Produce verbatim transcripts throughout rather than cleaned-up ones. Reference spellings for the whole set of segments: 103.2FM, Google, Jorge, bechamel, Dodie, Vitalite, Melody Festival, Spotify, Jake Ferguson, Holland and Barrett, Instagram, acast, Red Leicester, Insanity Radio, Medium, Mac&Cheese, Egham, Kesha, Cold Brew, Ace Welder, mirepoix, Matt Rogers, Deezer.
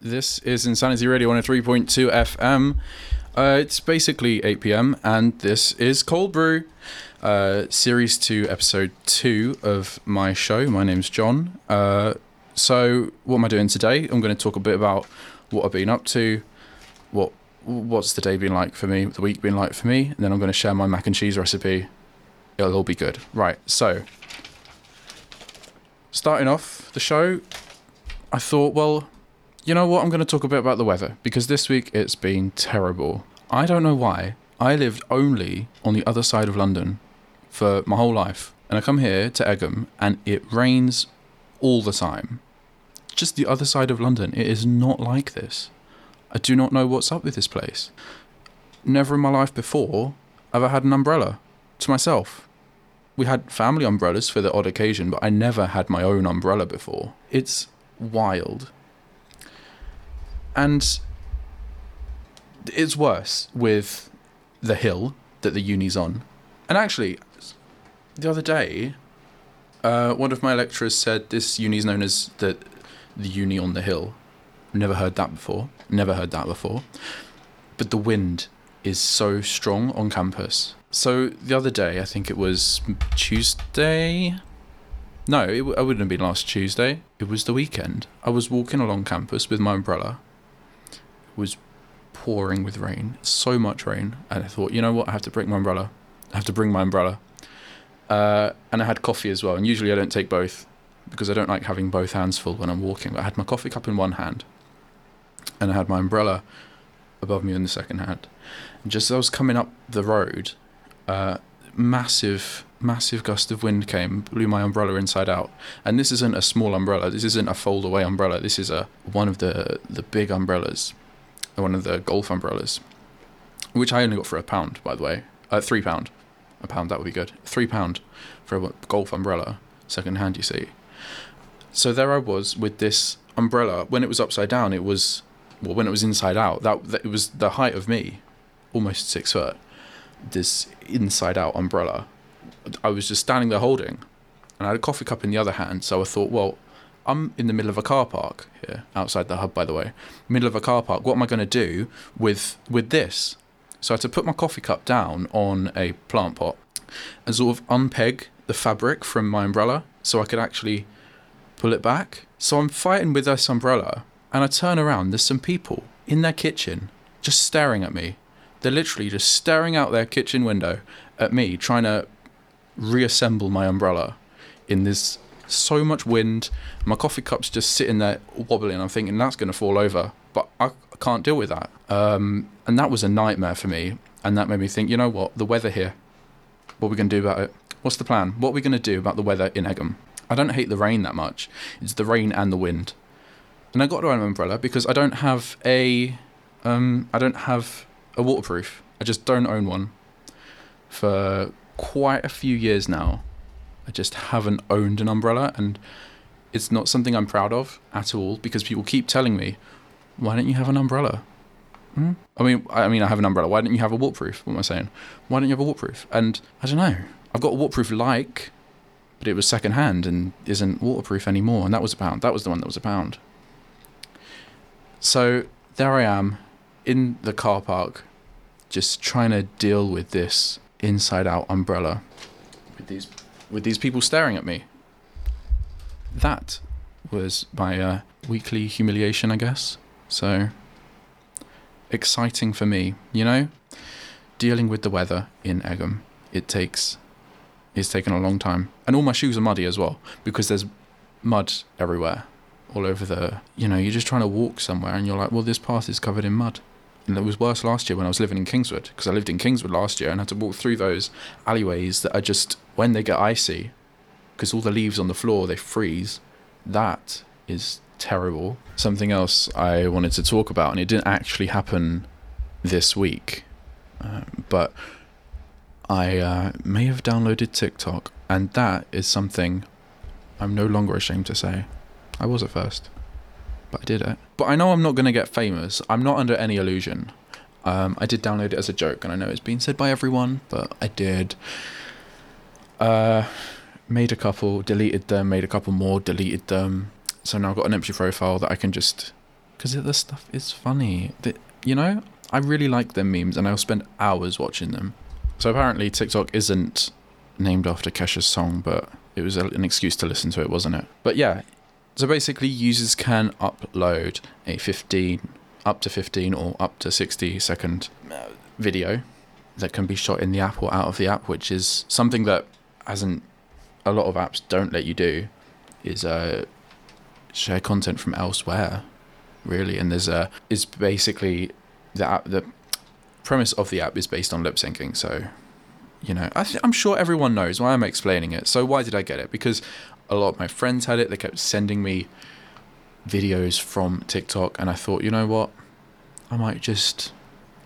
This is Insanity Radio one oh three point two F M. Uh, it's basically eight p.m. and this is Cold Brew, uh, Series two, Episode two of my show. My name's John. Uh, so what am I doing today? I'm going to talk a bit about what I've been up to, what what's the day been like for me, the week been like for me, and then I'm going to share my mac and cheese recipe. It'll all be good. Right, so starting off the show, I thought, well, you know what? I'm going to talk a bit about the weather because this week it's been terrible. I don't know why. I lived only on the other side of London for my whole life. And I come here to Egham and it rains all the time. Just the other side of London. It is not like this. I do not know what's up with this place. Never in my life before have I had an umbrella to myself. We had family umbrellas for the odd occasion, but I never had my own umbrella before. It's wild. And it's worse with the hill that the uni's on. And actually, the other day, uh, one of my lecturers said this uni is known as the the uni on the hill. Never heard that before. Never heard that before. But the wind is so strong on campus. So the other day, I think it was Tuesday. No, it w- I wouldn't have been last Tuesday. It was the weekend. I was walking along campus with my umbrella. Was pouring with rain, so much rain, and I thought, you know what, I have to bring my umbrella. I have to bring my umbrella. Uh, and I had coffee as well, and usually I don't take both, because I don't like having both hands full when I'm walking, but I had my coffee cup in one hand, and I had my umbrella above me in the second hand. And just as I was coming up the road, uh, massive, massive gust of wind came, blew my umbrella inside out. And this isn't a small umbrella, this isn't a fold-away umbrella, this is a one of the the big umbrellas. One of the golf umbrellas, which I only got for a pound, by the way. Uh, three pound. A pound, that would be good. Three pound for a golf umbrella. Second hand, you see. So there I was with this umbrella. When it was upside down, it was... Well, when it was inside out, that, that it was the height of me. Almost six foot. This inside-out umbrella. I was just standing there holding. And I had a coffee cup in the other hand, so I thought, well... I'm in the middle of a car park here, outside the hub, by the way. Middle of a car park. What am I going to do with with this? So I had to put my coffee cup down on a plant pot and sort of unpeg the fabric from my umbrella so I could actually pull it back. So I'm fighting with this umbrella and I turn around. There's some people in their kitchen just staring at me. They're literally just staring out their kitchen window at me, trying to reassemble my umbrella in this... So much wind, my coffee cup's just sitting there wobbling. I'm thinking that's going to fall over, but I can't deal with that. Um, and that was a nightmare for me. And that made me think, you know what? The weather here, what are we going to do about it? What's the plan? What are we going to do about the weather in Egham? I don't hate the rain that much. It's the rain and the wind. And I got to own an umbrella because I don't have a, um, I don't have a waterproof. I just don't own one for quite a few years now. I just haven't owned an umbrella, and it's not something I'm proud of at all because people keep telling me, why don't you have an umbrella? Hmm? I mean, I mean, I have an umbrella. Why don't you have a waterproof? What am I saying? Why don't you have a waterproof? And I don't know. I've got a waterproof like, but it was secondhand and isn't waterproof anymore. And that was a pound. That was the one that was a pound. So there I am in the car park, just trying to deal with this inside out umbrella with these... with these people staring at me. That was my uh, weekly humiliation, I guess. So, exciting for me, you know? Dealing with the weather in Egham. It takes... It's taken a long time. And all my shoes are muddy as well, because there's mud everywhere. All over the... You know, you're just trying to walk somewhere, and you're like, well, this path is covered in mud. And it was worse last year when I was living in Kingswood, because I lived in Kingswood last year and had to walk through those alleyways that are just, when they get icy, because all the leaves on the floor, they freeze. That is terrible. Something else I wanted to talk about, and it didn't actually happen this week, uh, but I uh, may have downloaded TikTok, and that is something I'm no longer ashamed to say. I was at first. But I did it. But I know I'm not going to get famous. I'm not under any illusion. Um, I did download it as a joke, and I know it's been said by everyone, but I did. Uh, made a couple, deleted them, made a couple more, deleted them. So now I've got an empty profile that I can just because the stuff is funny. The, you know, I really like their memes, and I'll spend hours watching them. So apparently TikTok isn't named after Kesha's song, but it was an excuse to listen to it, wasn't it? But yeah, so basically users can upload a fifteen, up to fifteen or up to sixty second video that can be shot in the app or out of the app, which is something that hasn't, a lot of apps don't let you do, is uh, share content from elsewhere, really. And there's a, is basically the app, the premise of the app is based on lip syncing. So, you know, I th- I'm sure everyone knows why I'm explaining it. So why did I get it? Because a lot of my friends had it. They kept sending me videos from TikTok, and I thought, you know what, I might just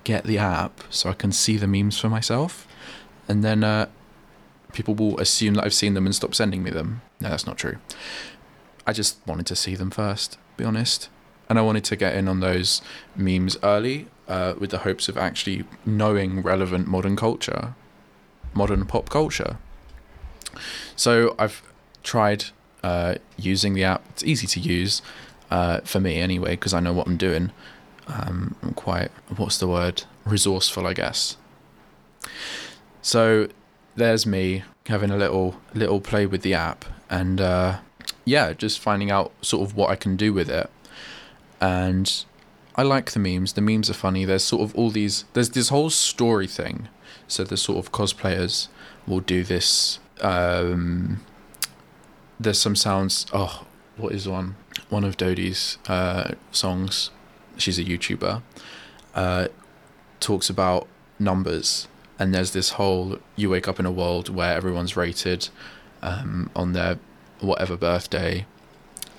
get the app so I can see the memes for myself, and then uh, people will assume that I've seen them and stop sending me them. No, that's not true. I just wanted to see them first, to be honest, and I wanted to get in on those memes early uh, with the hopes of actually knowing relevant modern culture, modern pop culture. So I've tried uh, using the app. It's easy to use uh, for me anyway, because I know what I'm doing. Um, I'm quite, what's the word? Resourceful, I guess. So there's me having a little little play with the app, and uh, yeah, just finding out sort of what I can do with it. And I like the memes. The memes are funny. There's sort of all these, there's this whole story thing. So the sort of cosplayers will do this. Um, there's some sounds. Oh, what is one? One of Dodie's uh, songs. She's a YouTuber, uh, talks about numbers, and there's this whole, you wake up in a world where everyone's rated um, on their whatever birthday,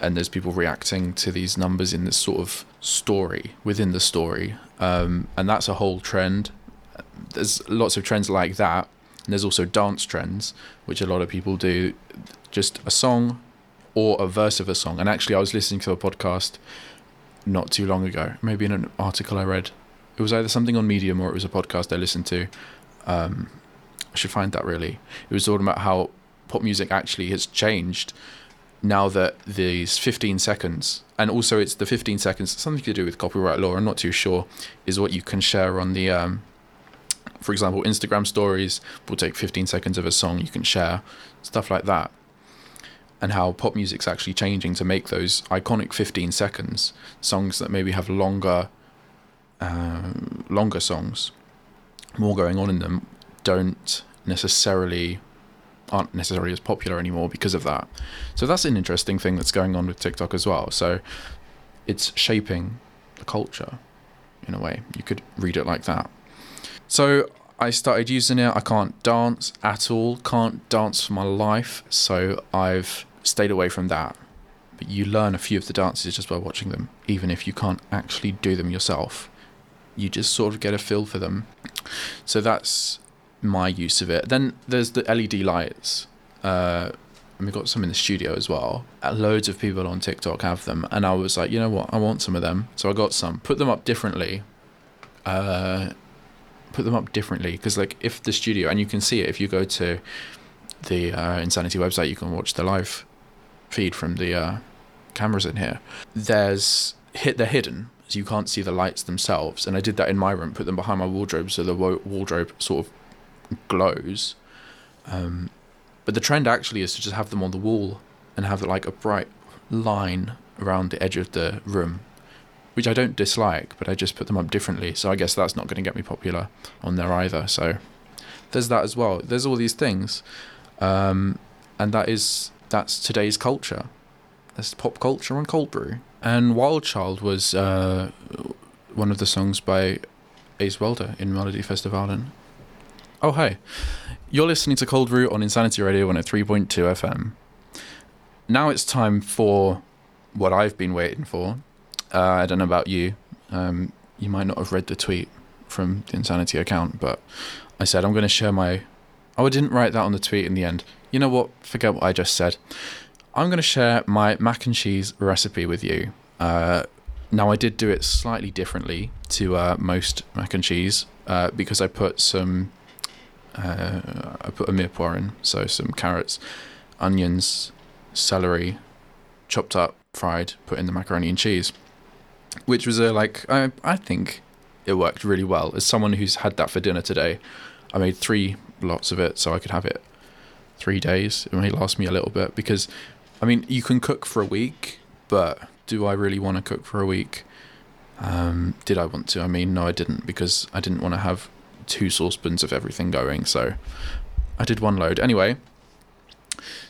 and there's people reacting to these numbers in this sort of story, within the story, um, and that's a whole trend. There's lots of trends like that, and there's also dance trends, which a lot of people do, just a song or a verse of a song. And actually I was listening to a podcast not too long ago, maybe in an article I read. It was either something on Medium or it was a podcast I listened to. Um, I should find that, really. It was talking about how pop music actually has changed now that these fifteen seconds, and also it's the fifteen seconds, something to do with copyright law, I'm not too sure, is what you can share on the, um, for example, Instagram stories will take fifteen seconds of a song you can share, stuff like that. And how pop music's actually changing to make those iconic fifteen seconds, songs that maybe have longer, um, longer songs, more going on in them, don't necessarily, aren't necessarily as popular anymore because of that. So that's an interesting thing that's going on with TikTok as well. So it's shaping the culture in a way. You could read it like that. So I started using it. I can't dance at all, can't dance for my life, so I've stayed away from that. But you learn a few of the dances just by watching them, even if you can't actually do them yourself. You just sort of get a feel for them. So that's my use of it. Then there's the L E D lights, uh, and we've got some in the studio as well. Loads of people on TikTok have them, and I was like, you know what, I want some of them. So I got some, put them up differently, uh, put them up differently, because like if the studio, and you can see it if you go to the uh, Insanity website, you can watch the live feed from the uh, cameras in here. There's hit they're hidden, so you can't see the lights themselves, and I did that in my room, put them behind my wardrobe so the wo- wardrobe sort of glows, um, but the trend actually is to just have them on the wall and have like a bright line around the edge of the room, which I don't dislike, but I just put them up differently. So I guess that's not going to get me popular on there either. So there's that as well. There's all these things. Um, and that is, that's today's culture. That's pop culture on Cold Brew. And Wild Child was uh, one of the songs by Ace Welder in Melody Festival. Oh, hey. You're listening to Cold Brew on Insanity Radio one oh three point two F M. Now it's time for what I've been waiting for. Uh, I don't know about you. Um, you might not have read the tweet from the Insanity account, but I said I'm going to share my... Oh, I didn't write that on the tweet in the end. You know what? Forget what I just said. I'm going to share my mac and cheese recipe with you. Uh, now, I did do it slightly differently to uh, most mac and cheese uh, because I put some... Uh, I put a mirepoix in, so some carrots, onions, celery, chopped up, fried, put in the macaroni and cheese. which was a, like, I, I think it worked really well. As someone who's had that for dinner today, I made three lots of it so I could have it three days. It may last me a little bit because, I mean, you can cook for a week, but do I really want to cook for a week? Um, did I want to? I mean, no, I didn't, because I didn't want to have two saucepans of everything going. So I did one load. Anyway,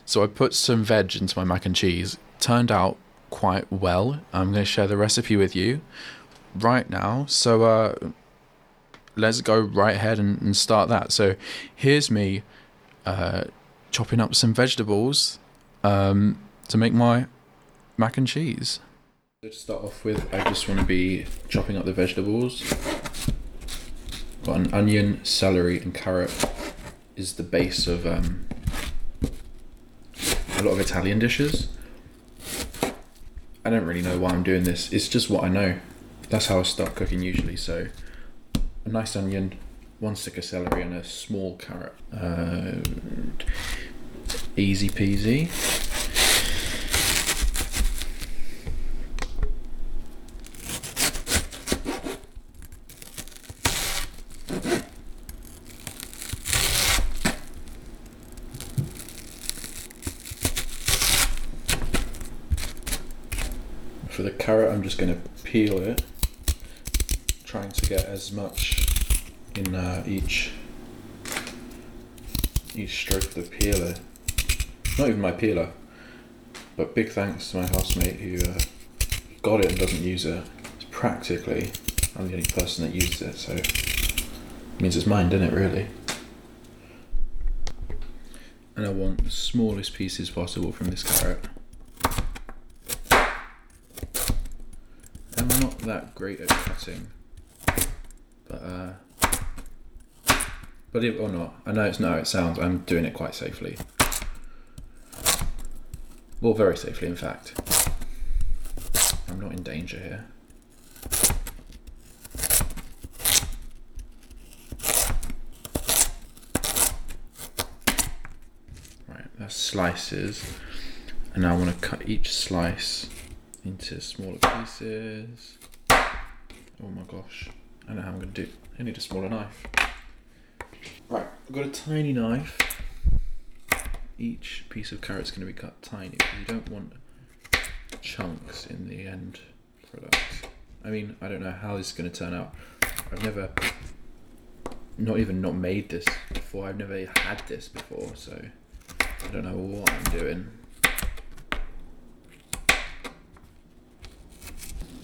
so I put some veg into my mac and cheese. Turned out quite well. I'm going to share the recipe with you right now. So uh, let's go right ahead and, and start that. So here's me uh, chopping up some vegetables um, to make my mac and cheese. So to start off with, I just want to be chopping up the vegetables. Got an onion, celery and carrot is the base of um, a lot of Italian dishes. I don't really know why I'm doing this. It's just what I know. That's how I start cooking usually. So a nice onion, one stick of celery and a small carrot. Uh, easy peasy. For the carrot, I'm just going to peel it, trying to get as much in uh, each each stroke of the peeler. Not even my peeler, but big thanks to my housemate who uh, got it and doesn't use it. It's practically, I'm the only person that uses it, so it means it's mine, doesn't it, really? And I want the smallest pieces possible from this carrot. That great at cutting, but uh, believe it or not, I know it's not how it sounds, I'm doing it quite safely. Well, very safely, in fact. I'm not in danger here. Right, that's slices, and now I want to cut each slice into smaller pieces. Oh my gosh, I don't know how I'm going to do it. I need a smaller knife. Right, I've got a tiny knife. Each piece of carrot's going to be cut tiny. You don't want chunks in the end product. I mean, I don't know how this is going to turn out. I've never, not even not made this before. I've never had this before, so I don't know what I'm doing.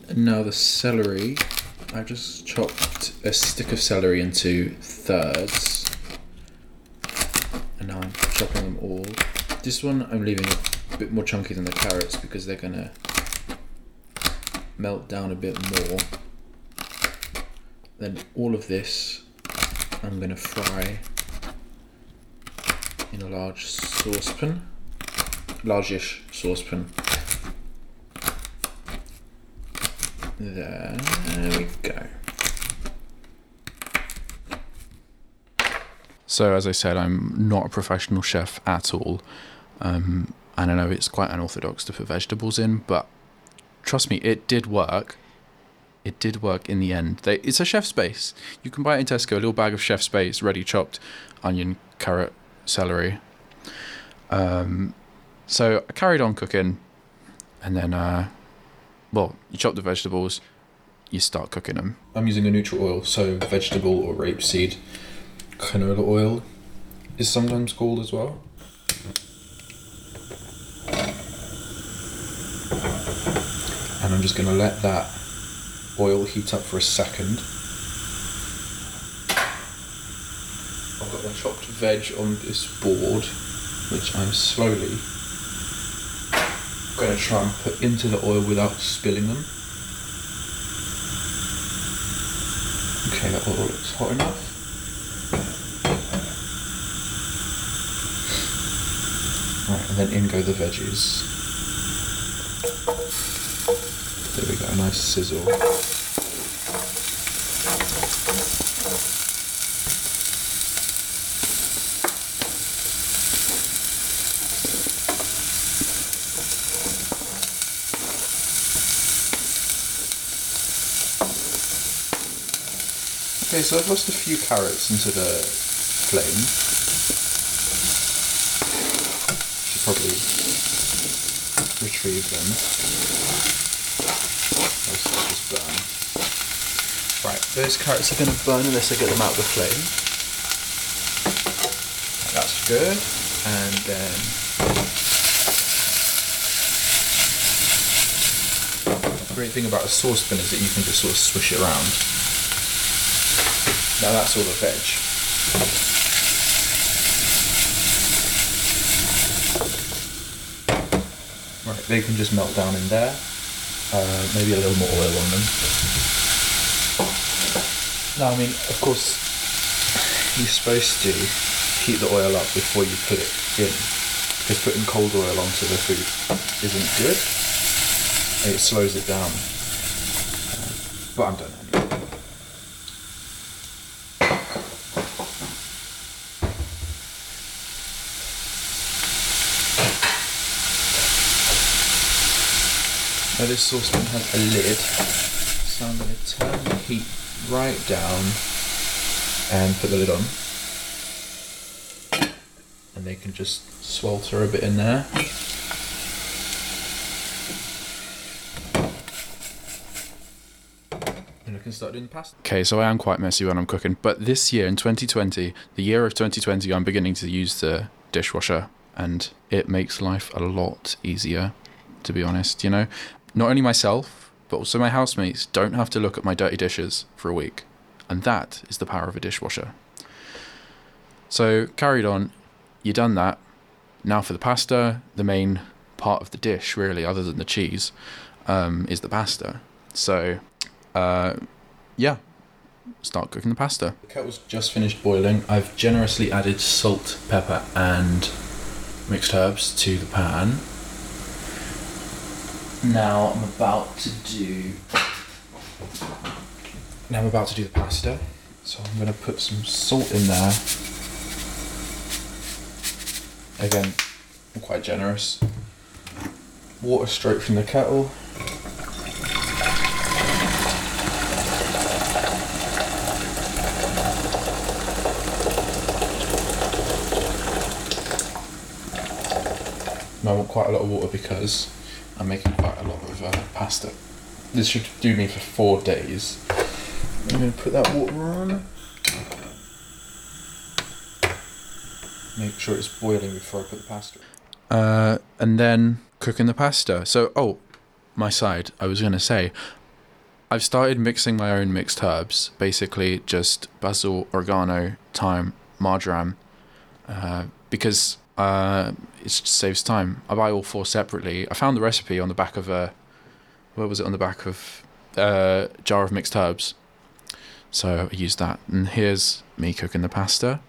And now the celery. I've just chopped a stick of celery into thirds, and now I'm chopping them all. This one I'm leaving a bit more chunky than the carrots because they're gonna melt down a bit more. Then all of this I'm gonna fry in a large saucepan, large-ish saucepan. There we go. So as I said, I'm not a professional chef at all. Um, and I know it's quite unorthodox to put vegetables in, but trust me, it did work. It did work in the end. They, it's a chef's base. You can buy it in Tesco, a little bag of chef's base, ready chopped onion, carrot, celery. Um, so I carried on cooking, and then... Uh, Well, you chop the vegetables, you start cooking them. I'm using a neutral oil, so vegetable or rapeseed canola oil is sometimes called as well. And I'm just going to let that oil heat up for a second. I've got my chopped veg on this board, which I'm slowly going to try and put into the oil without spilling them. Okay, that oil looks hot enough. Right, and then in go the veggies. There we go, a nice sizzle. Okay, so I've lost a few carrots into the flame. Should probably retrieve them. Those just burn. Right, those carrots are going to burn unless I get them out of the flame. That's good. And then the great thing about a saucepan is that you can just sort of swish it around. Now that's all the veg. Right, they can just melt down in there. Uh, maybe a little more oil on them. Now, I mean, of course, you're supposed to heat the oil up before you put it in, because putting cold oil onto the food isn't good. It slows it down. But I'm done. Now this saucepan has a lid, so I'm going to turn the heat right down and put the lid on. And they can just swelter a bit in there. And I can start doing pasta. Okay, so I am quite messy when I'm cooking, but this year in twenty twenty, the year of twenty twenty, I'm beginning to use the dishwasher, and it makes life a lot easier, to be honest, you know? Not only myself, but also my housemates don't have to look at my dirty dishes for a week. And that is the power of a dishwasher. So, carried on, you've done that. Now for the pasta, the main part of the dish, really, other than the cheese, um, is the pasta. So, uh, yeah, start cooking the pasta. The kettle's just finished boiling. I've generously added salt, pepper, and mixed herbs to the pan. Now I'm about to do. Now I'm about to do the pasta, so I'm going to put some salt in there. Again, I'm quite generous. Water straight from the kettle. I want quite a lot of water because I'm making quite a lot of uh, pasta. This should do me for four days. I'm going to put that water on. Make sure it's boiling before I put the pasta in. Uh, and then cooking the pasta. So, oh, my side, I was going to say, I've started mixing my own mixed herbs. Basically just basil, oregano, thyme, marjoram. Uh, because... Uh, it just saves time. I buy all four separately. I found the recipe on the back of a... Where was it? On the back of a jar of mixed herbs. So I used that. And here's me cooking the pasta.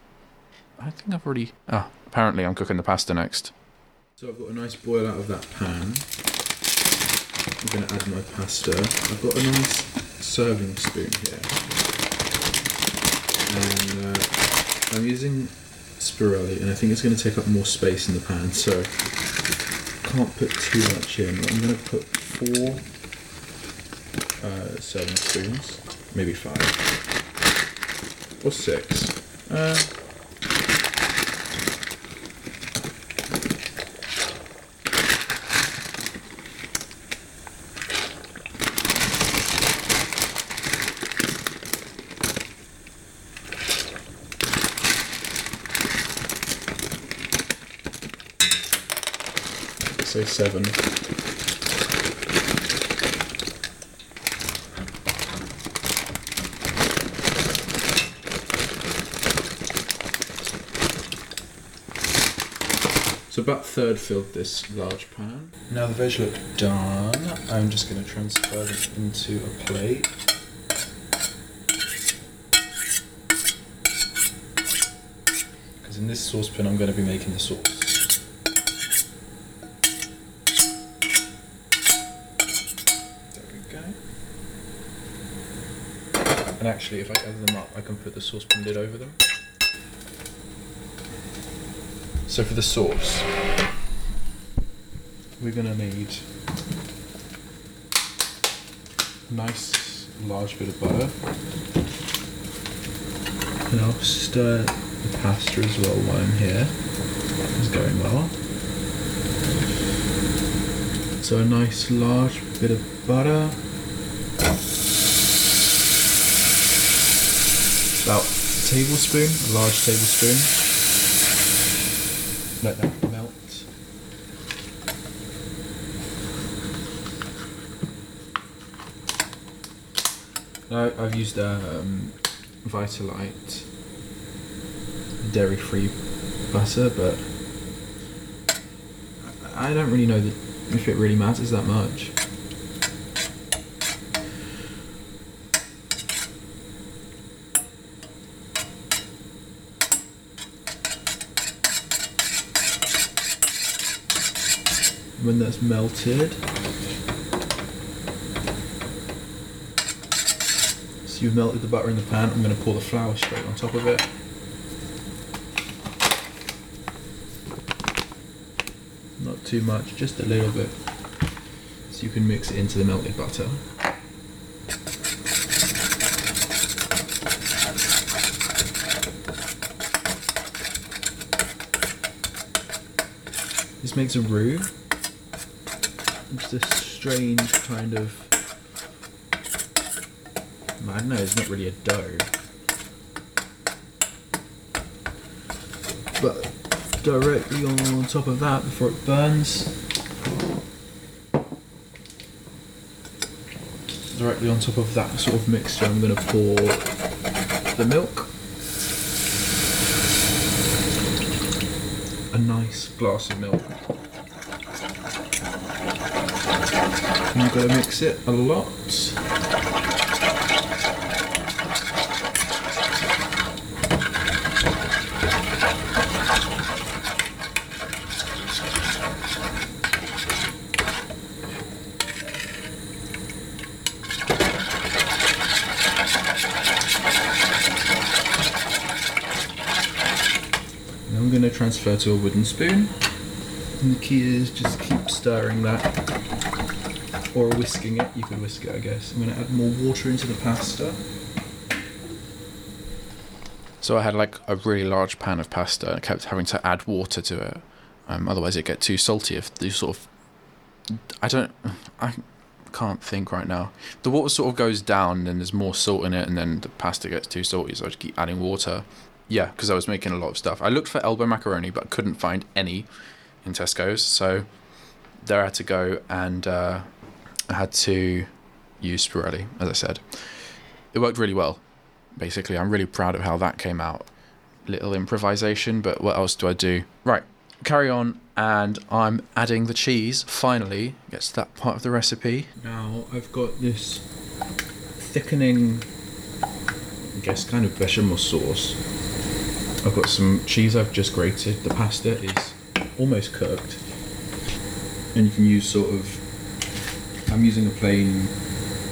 I think I've already... Ah, oh, apparently I'm cooking the pasta next. So I've got a nice boil out of that pan. I'm going to add my pasta. I've got a nice serving spoon here. And uh, I'm using... Spirelli, and I think it's going to take up more space in the pan, so can't put too much in. I'm going to put four uh, serving spoons, maybe five or six. Uh, Say seven. So about third filled this large pan. Now the veg look done. I'm just going to transfer them into a plate. Because in this saucepan I'm going to be making the sauce. And actually, if I gather them up, I can put the saucepan lid over them. So for the sauce, we're going to need a nice large bit of butter. And I'll stir the pasta as well while I'm here. It's going well. So a nice large bit of butter. About a tablespoon, a large tablespoon. Let that melt. Now I've used a um, Vitalite dairy-free butter, but I don't really know the, if it really matters that much. When that's melted, so you've melted the butter in the pan, I'm going to pour the flour straight on top of it. Not too much, just a little bit, so you can mix it into the melted butter. This makes a roux. It's a strange kind of, I don't know, it's not really a dough, but directly on top of that before it burns, directly on top of that sort of mixture I'm going to pour the milk, a nice glass of milk. I'm going to mix it a lot. And I'm going to transfer to a wooden spoon. And the key is just keep stirring that. Or whisking it, you could whisk it, I guess. I'm going to add more water into the pasta. So I had like a really large pan of pasta and I kept having to add water to it. Um, otherwise it'd get too salty if the sort of... I don't... I can't think right now. The water sort of goes down and then there's more salt in it and then the pasta gets too salty, so I just keep adding water. Yeah, because I was making a lot of stuff. I looked for elbow macaroni but couldn't find any in Tesco's, so there I had to go and... Uh, I had to use Spirelli, as I said. It worked really well, basically. I'm really proud of how that came out. Little improvisation, but what else do I do? Right, carry on, and I'm adding the cheese, finally. Gets to that part of the recipe. Now I've got this thickening, I guess, kind of bechamel sauce. I've got some cheese I've just grated. The pasta is almost cooked. And you can use sort of... I'm using a plain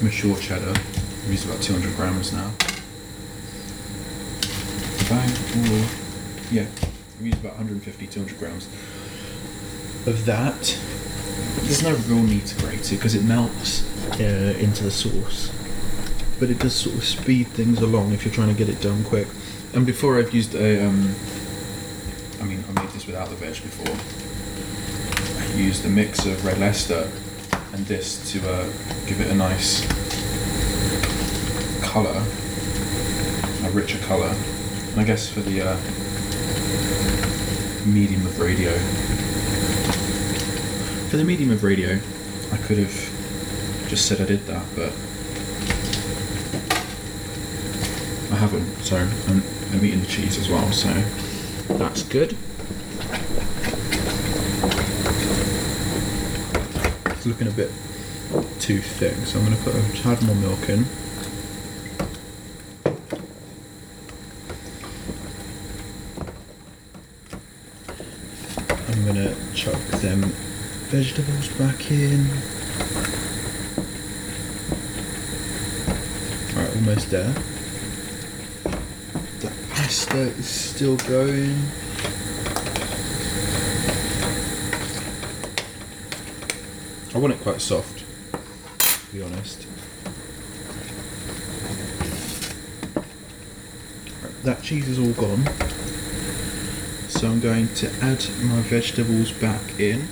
mature cheddar. I've used about two hundred grams now. Bang, ooh. Yeah, I've used about one fifty, two hundred grams of that. There's no real need to grate it because it melts uh, into the sauce. But it does sort of speed things along if you're trying to get it done quick. And before I've used a, um, I mean, I made this without the veg before. I used a mix of Red Leicester and this to uh, give it a nice colour, a richer colour. And I guess for the uh, medium of radio, for the medium of radio, I could have just said I did that, but I haven't. So I'm, I'm eating the cheese as well, so that's good. Looking a bit too thick, so I'm going to put a tad more milk in. I'm going to chuck them vegetables back in. Alright, almost there. That pasta is still going. I want it quite soft, to be honest. that cheese is all gone, so I'm going to add my vegetables back in.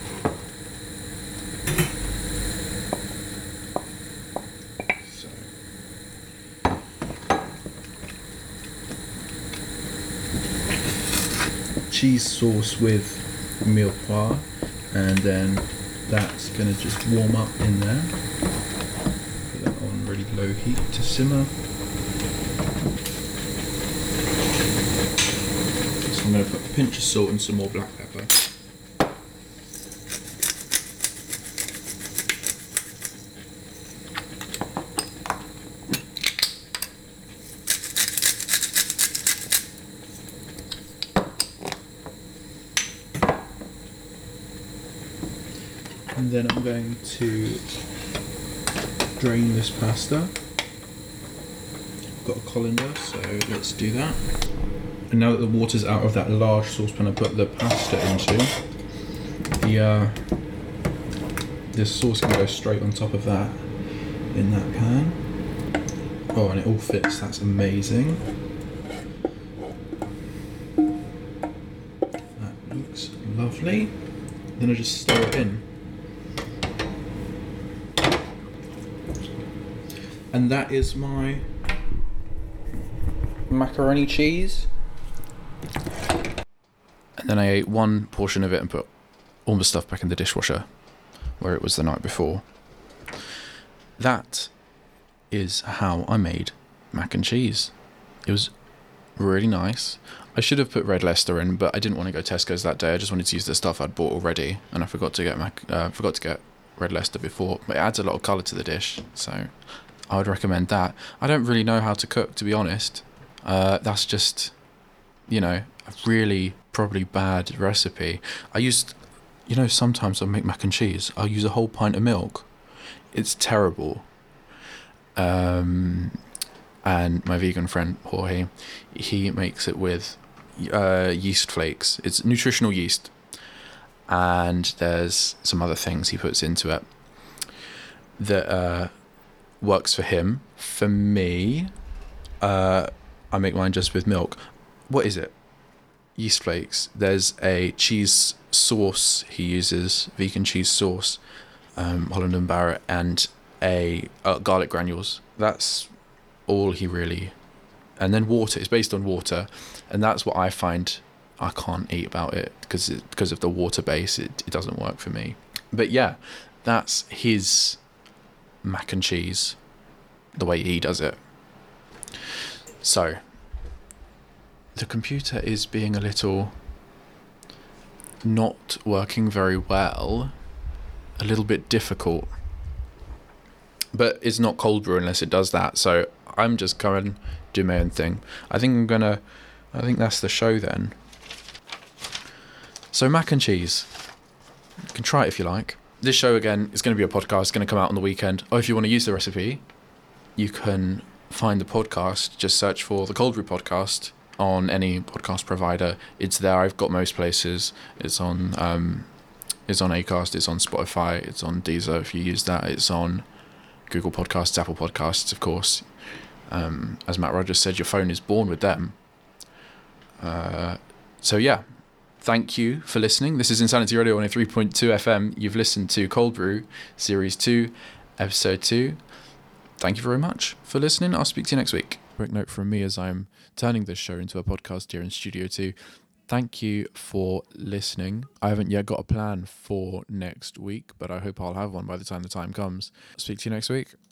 So cheese sauce with milk bar, and then that's going to just warm up in there. Put that on really low heat to simmer. So I'm going to put a pinch of salt and some more black pepper. And then I'm going to drain this pasta. I've got a colander, so let's do that. And now that the water's out of that large saucepan I put the pasta into, the uh, this sauce can go straight on top of that in that pan. Oh, and it all fits, that's amazing. That looks lovely. Then I just stir it in. And that is my macaroni cheese. And then I ate one portion of it and put all the stuff back in the dishwasher where it was the night before. That is how I made mac and cheese. It was really nice. I should have put Red Leicester in, but I didn't want to go Tesco's that day. I just wanted to use the stuff I'd bought already, and I forgot to get mac, uh, forgot to get Red Leicester before. But it adds a lot of colour to the dish, so I would recommend that. I don't really know how to cook, to be honest. Uh, that's just, you know, a really probably bad recipe. I used, you know, sometimes I make mac and cheese. I'll use a whole pint of milk. It's terrible. Um, and my vegan friend, Jorge, he makes it with uh, yeast flakes. It's nutritional yeast. And there's some other things he puts into it that uh works for him. For me, uh, I make mine just with milk. What is it? Yeast flakes. There's a cheese sauce he uses, vegan cheese sauce, um, Holland and Barrett, and a uh, garlic granules. That's all he really. And then water. It's based on water, and that's what I find I can't eat about it because it, because of the water base. It it doesn't work for me. But yeah, that's his mac and cheese, the way he does it. So the computer is being a little not working very well, a little bit difficult, but it's not Cold Brew unless it does that, so I'm just going do my own thing. I think I'm gonna I think that's the show then. So mac and cheese, you can try it if you like. This show, again, is going to be a podcast. It's going to come out on the weekend. Or if you want to use the recipe, you can find the podcast. Just search for the Cold Brew Podcast on any podcast provider. It's there. I've got most places. It's on um, it's on Acast. It's on Spotify. It's on Deezer, if you use that. It's on Google Podcasts, Apple Podcasts, of course. Um, as Matt Rogers said, your phone is born with them. Uh, so, yeah. Thank you for listening. This is Insanity Radio one oh three point two F M. You've listened to Cold Brew, Series two, Episode two. Thank you very much for listening. I'll speak to you next week. Quick note from me as I'm turning this show into a podcast here in Studio two. Thank you for listening. I haven't yet got a plan for next week, but I hope I'll have one by the time the time comes. I'll speak to you next week.